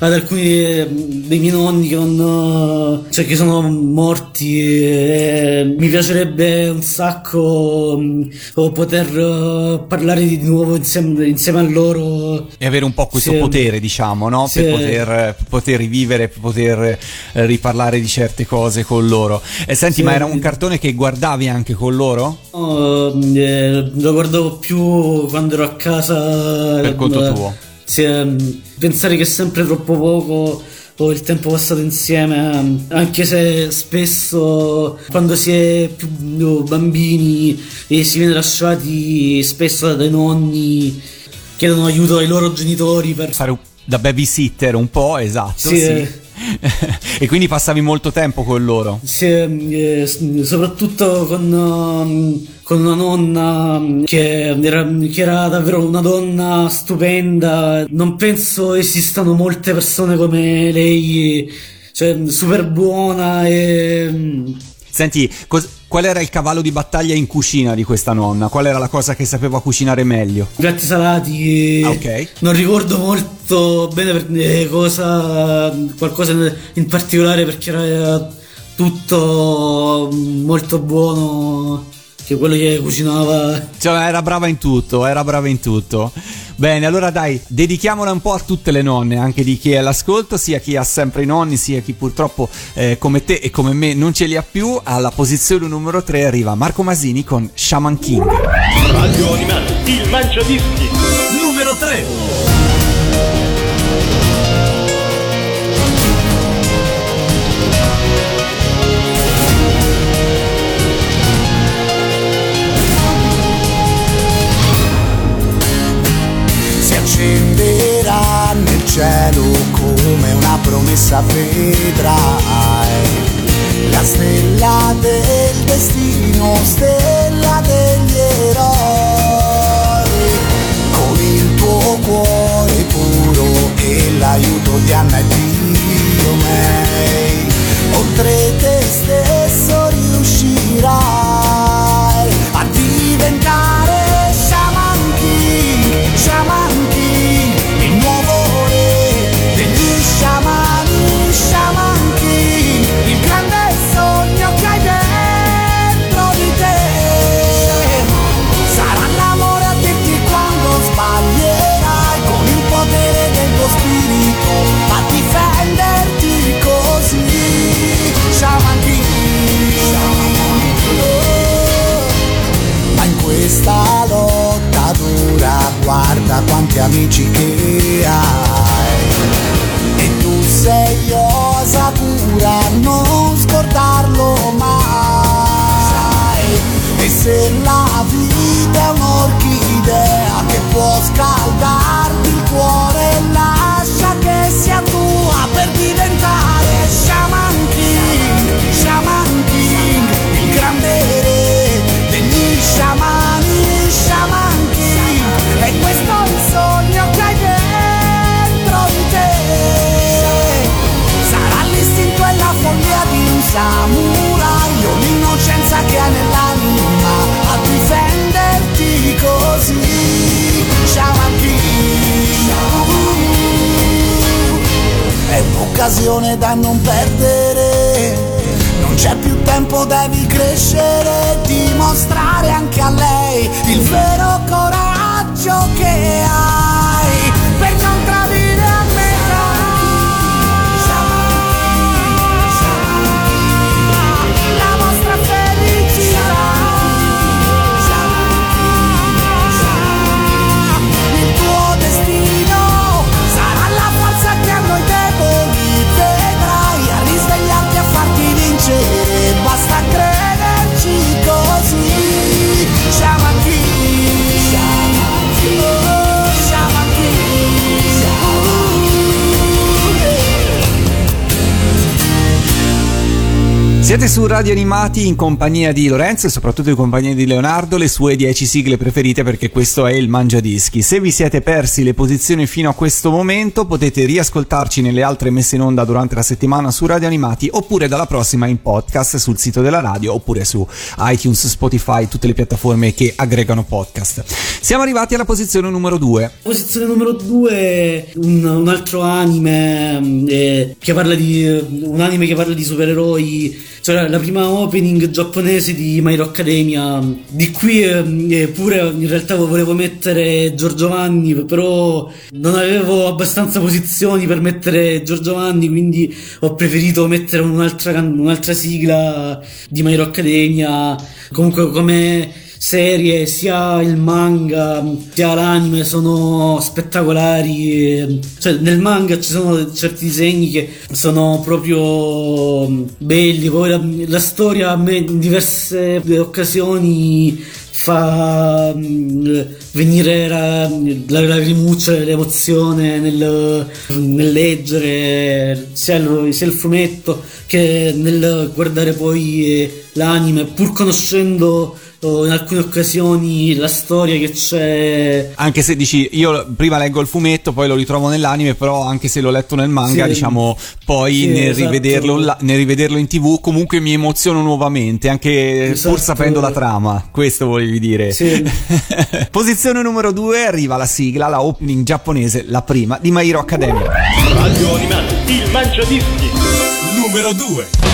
ad alcuni dei miei nonni che sono morti, e mi piacerebbe un sacco poter parlare di nuovo insieme a loro e avere un po' questo potere, diciamo, no? Per poter rivivere, poter riparlare di certe cose con loro. E senti, ma era un cartone che guardavi anche con loro? Lo guardavo più quando ero a casa per conto tuo. Pensare che è sempre troppo poco il tempo passato insieme, anche se spesso quando si è più bambini e si viene lasciati spesso dai nonni, chiedono aiuto ai loro genitori per fare da babysitter un po', esatto, sì. E quindi passavi molto tempo con loro? Sì, soprattutto con una nonna che era davvero una donna stupenda. Non penso esistano molte persone come lei, cioè super buona. E senti, qual era il cavallo di battaglia in cucina di questa nonna? Qual era la cosa che sapeva cucinare meglio? Piatti salati. Ok. Non ricordo molto bene qualcosa in particolare, perché era tutto molto buono, che quello che cucinava. Cioè, era brava in tutto. Bene, allora dai, dedichiamola un po' a tutte le nonne, anche di chi è all'ascolto, sia chi ha sempre i nonni, sia chi purtroppo come te e come me non ce li ha più. Alla posizione numero 3 arriva Marco Masini con Shaman King. Radio Animati, il Mangiadischi, numero 3. Scenderà nel cielo come una promessa, vedrai la stella del destino, stella degli eroi. Con il tuo cuore puro e l'aiuto di Anna e di Omei, oltre te stesso riuscirai a diventare Shaman King, Shaman King, sciamani, Shaman King, il grande sogno che hai dentro di te. Sarà l'amore a dirti quando sbaglierai, con il potere del tuo spirito a difenderti così, Shaman King. Oh, ma in questa lotta dura guarda quanti amici che hai. Sei Osakura, non scordarlo mai. E se la vita è un'orchidea che può scaldarti il cuore, lascia che sia tua per diventare Shaman King, Shaman King, il grande re degli sciamani, Shaman King. E questo è il sogno che hai dentro di te. La follia di un samurai o l'innocenza che ha nell'anima a difenderti così, Shaman King. È un'occasione da non perdere, non c'è più tempo, devi crescere, dimostrare anche a lei il vero coraggio che hai per non tradire a metà. Basta crederci così. Siete su Radio Animati in compagnia di Lorenzo e soprattutto in compagnia di Leonardo, le sue 10 sigle preferite, perché questo è Il Mangiadischi. Se vi siete persi le posizioni fino a questo momento, potete riascoltarci nelle altre messe in onda durante la settimana su Radio Animati, oppure dalla prossima in podcast sul sito della radio, oppure su iTunes, Spotify, tutte le piattaforme che aggregano podcast. Siamo arrivati alla posizione numero 2. Posizione numero 2, un altro anime che parla di un anime che parla di supereroi. Cioè, la prima opening giapponese di My Hero Academia. Di qui pure in realtà volevo mettere Giorgio Vanni, però non avevo abbastanza posizioni per mettere Giorgio Vanni, quindi ho preferito mettere un'altra sigla di My Hero Academia. Comunque come serie, sia il manga sia l'anime sono spettacolari. Cioè, nel manga ci sono certi disegni che sono proprio belli. Poi la storia a me in diverse occasioni fa venire la lacrimuccia, l'emozione nel leggere sia il fumetto che nel guardare poi l'anime, pur conoscendo in alcune occasioni la storia che c'è. Anche se dici, io prima leggo il fumetto, poi lo ritrovo nell'anime, però anche se l'ho letto nel manga, sì, diciamo, poi sì, nel, esatto, nel rivederlo in TV comunque mi emoziono nuovamente, anche, esatto, pur sapendo la trama. Questo volevi dire, sì. Posizione numero 2, arriva la sigla, la opening giapponese, la prima di My Hero Academia. Radio Animati, Il Mangiadischi numero 2.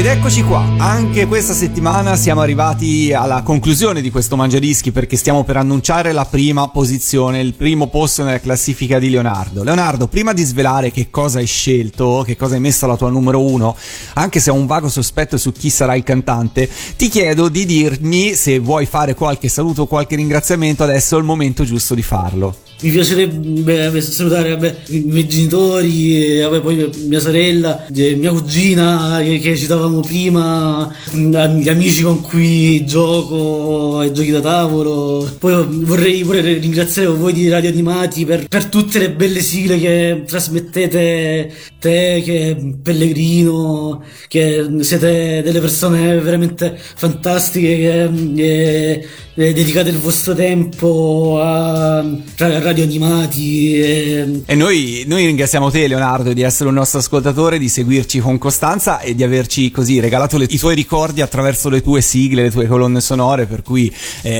Ed eccoci qua, anche questa settimana siamo arrivati alla conclusione di questo Mangiadischi, perché stiamo per annunciare la prima posizione, il primo posto nella classifica di Leonardo. Leonardo, prima di svelare che cosa hai scelto, che cosa hai messo alla tua numero uno, anche se ho un vago sospetto su chi sarà il cantante, ti chiedo di dirmi se vuoi fare qualche saluto o qualche ringraziamento. Adesso è il momento giusto di farlo. Mi piacerebbe salutare i miei genitori, poi mia sorella, mia cugina che citavamo prima, gli amici con cui gioco ai giochi da tavolo. Poi vorrei ringraziare voi di Radio Animati per tutte le belle sigle che trasmettete, te, che Pellegrino, che siete delle persone veramente fantastiche che dedicate il vostro tempo a Radio Animati e noi ringraziamo te, Leonardo, di essere un nostro ascoltatore, di seguirci con costanza e di averci così regalato i tuoi ricordi attraverso le tue sigle, le tue colonne sonore, per cui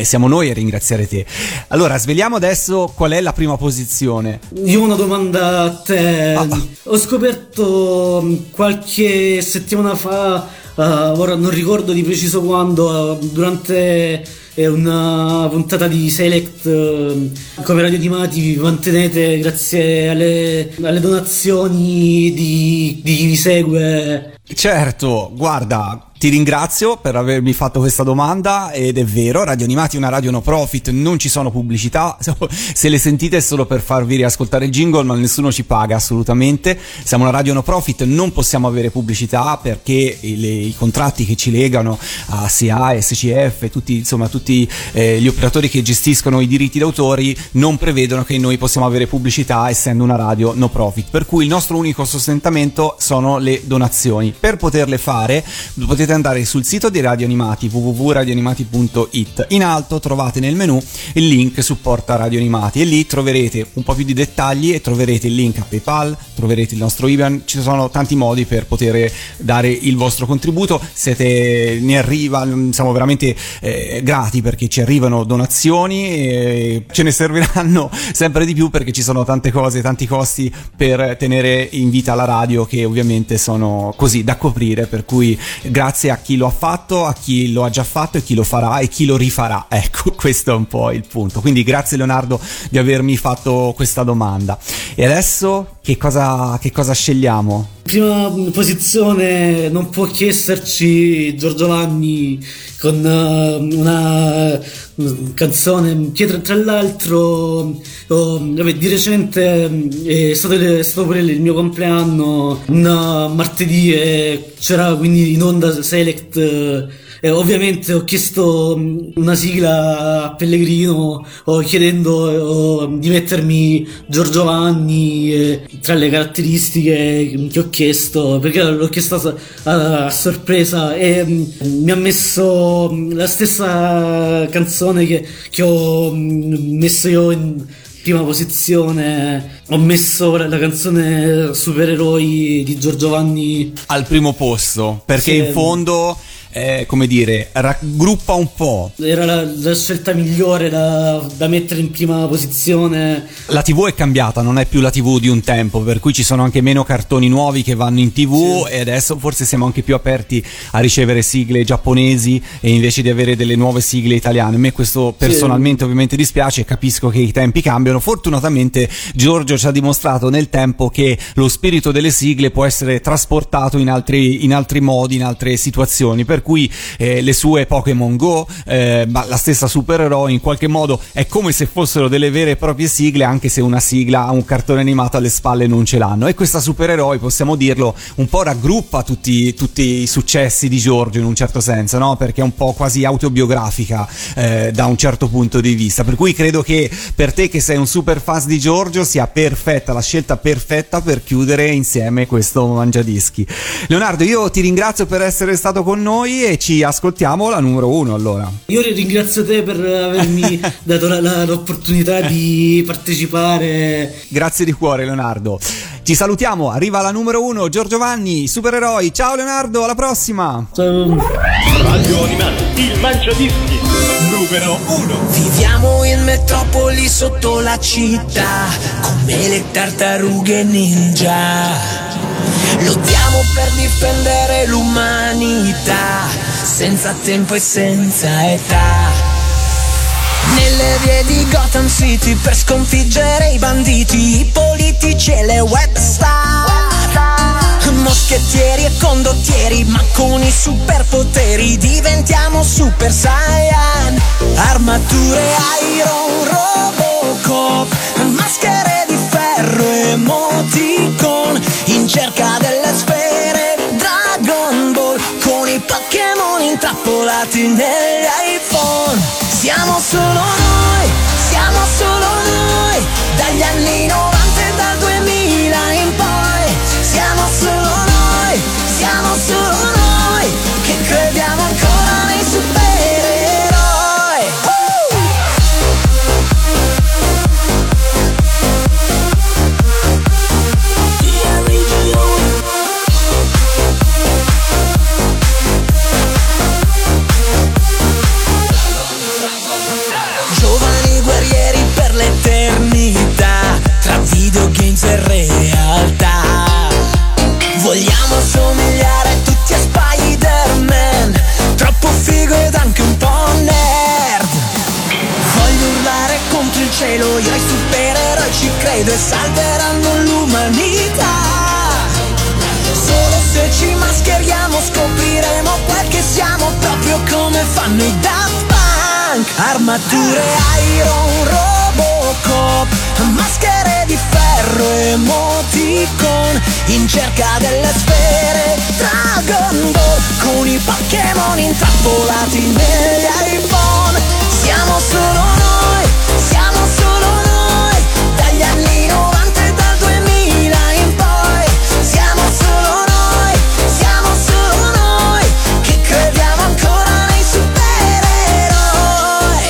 siamo noi a ringraziare te. Allora, sveliamo adesso qual è la prima posizione. Io ho una domanda a te. Ho scoperto qualche settimana fa, ora non ricordo di preciso quando, durante una puntata di Select, come Radio Animati vi mantenete grazie alle donazioni di chi vi segue. Certo, guarda, ti ringrazio per avermi fatto questa domanda, ed è vero, Radio Animati è una radio no profit, non ci sono pubblicità, se le sentite è solo per farvi riascoltare il jingle, ma nessuno ci paga assolutamente. Siamo una radio no profit, non possiamo avere pubblicità perché i contratti che ci legano a SIA, SCF, tutti gli operatori che gestiscono i diritti d'autori non prevedono che noi possiamo avere pubblicità essendo una radio no profit, per cui il nostro unico sostentamento sono le donazioni. Per poterle fare potete andare sul sito di Radio Animati, www.radioanimati.it. in alto trovate nel menu il link supporta Radio Animati e lì troverete un po' più di dettagli e troverete il link a PayPal, troverete il nostro IBAN. Ci sono tanti modi per poter dare il vostro contributo. Siete ne arriva, siamo veramente grati perché ci arrivano donazioni e ce ne serviranno sempre di più perché ci sono tante cose, tanti costi per tenere in vita la radio che ovviamente sono così da coprire, per cui grazie a chi lo ha fatto, a chi lo ha già fatto e chi lo farà e chi lo rifarà. Ecco, questo è un po' il punto. Quindi grazie, Leonardo, di avermi fatto questa domanda. E adesso che cosa scegliamo? Prima posizione non può che esserci Giorgio Vanni con una canzone che tra l'altro di recente è stato pure il mio compleanno un martedì e c'era quindi in onda Select ovviamente ho chiesto una sigla a Pellegrino chiedendo di mettermi Giorgio Vanni tra le caratteristiche che ho chiesto, perché l'ho chiesto a sorpresa e mi ha messo la stessa canzone che ho messo io in prima posizione. Ho messo la canzone Supereroi di Giorgio Vanni al primo posto perché in fondo raggruppa un po'. Era la scelta migliore da mettere in prima posizione. La TV è cambiata, non è più la TV di un tempo, per cui ci sono anche meno cartoni nuovi che vanno in TV, sì. E adesso forse siamo anche più aperti a ricevere sigle giapponesi e invece di avere delle nuove sigle italiane. A me questo personalmente ovviamente dispiace, capisco che i tempi cambiano. Fortunatamente Giorgio ci ha dimostrato nel tempo che lo spirito delle sigle può essere trasportato in altri modi, in altre situazioni, per cui le sue Pokémon Go, ma la stessa Supereroi in qualche modo è come se fossero delle vere e proprie sigle, anche se una sigla ha un cartone animato alle spalle non ce l'hanno, e questa Supereroi, possiamo dirlo, un po' raggruppa tutti i successi di Giorgio in un certo senso, no? Perché è un po' quasi autobiografica da un certo punto di vista, per cui credo che per te che sei un super fan di Giorgio sia perfetta, la scelta perfetta per chiudere insieme questo Mangiadischi. Leonardo, io ti ringrazio per essere stato con noi e ci ascoltiamo la numero uno. Allora, io ringrazio te per avermi dato l'opportunità di partecipare. Grazie di cuore, Leonardo. Ci salutiamo, arriva la numero uno, Giorgio Vanni, Supereroi. Ciao Leonardo, alla prossima. Ciao. Radio Animati, il Mangiadischi numero uno. Viviamo in metropoli sotto la città come le tartarughe ninja. Lottiamo per difendere l'umanità, senza tempo e senza età. Nelle vie di Gotham City per sconfiggere i banditi, i politici e le web star, moschettieri e condottieri, ma con i superpoteri diventiamo Super Saiyan. Armature Iron, Robocop, maschere di ferro, emoticon, in cerca delle sfere Dragon Ball, con i Pokémon intrappolati negli iPhone. Siamo solo noi, dagli anni 90 e dal 2000 in poi. Siamo solo noi, che crediamo ancora nei supereroi. Videogames e realtà, vogliamo somigliare tutti a Spider-Man, troppo figo ed anche un po' nerd. Voglio urlare contro il cielo, io ai supereroi ci credo e salveranno l'umanità. Solo se ci mascheriamo scopriremo quel che siamo, proprio come fanno i Daft Punk. Armature Iron, Robocop, maschere di ferro, emoticon, in cerca delle sfere Dragon Ball, con i Pokémon intrappolati negli iPhone. Siamo solo noi, siamo solo noi, dagli anni 90 e dal 2000 in poi. Siamo solo noi, siamo solo noi, che crediamo ancora nei supereroi.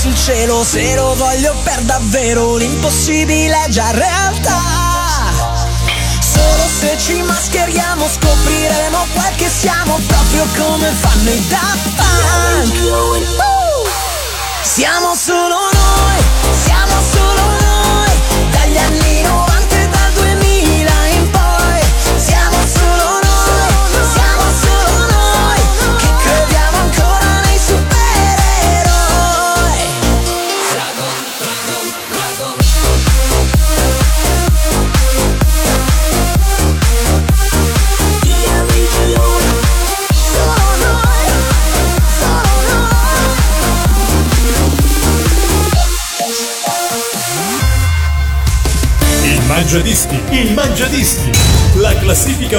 Sul cielo, se lo voglio per davvero, l'impossibile è già realtà. Solo se ci mascheriamo scopriremo quel che siamo, proprio come fanno i Daft Punk. Siamo solo noi, siamo solo noi, dagli anni 90 e dal 2000 in poi. Siamo solo noi, siamo solo noi, che crediamo ancora nei supereroi. Il Mangiadischi, la classifica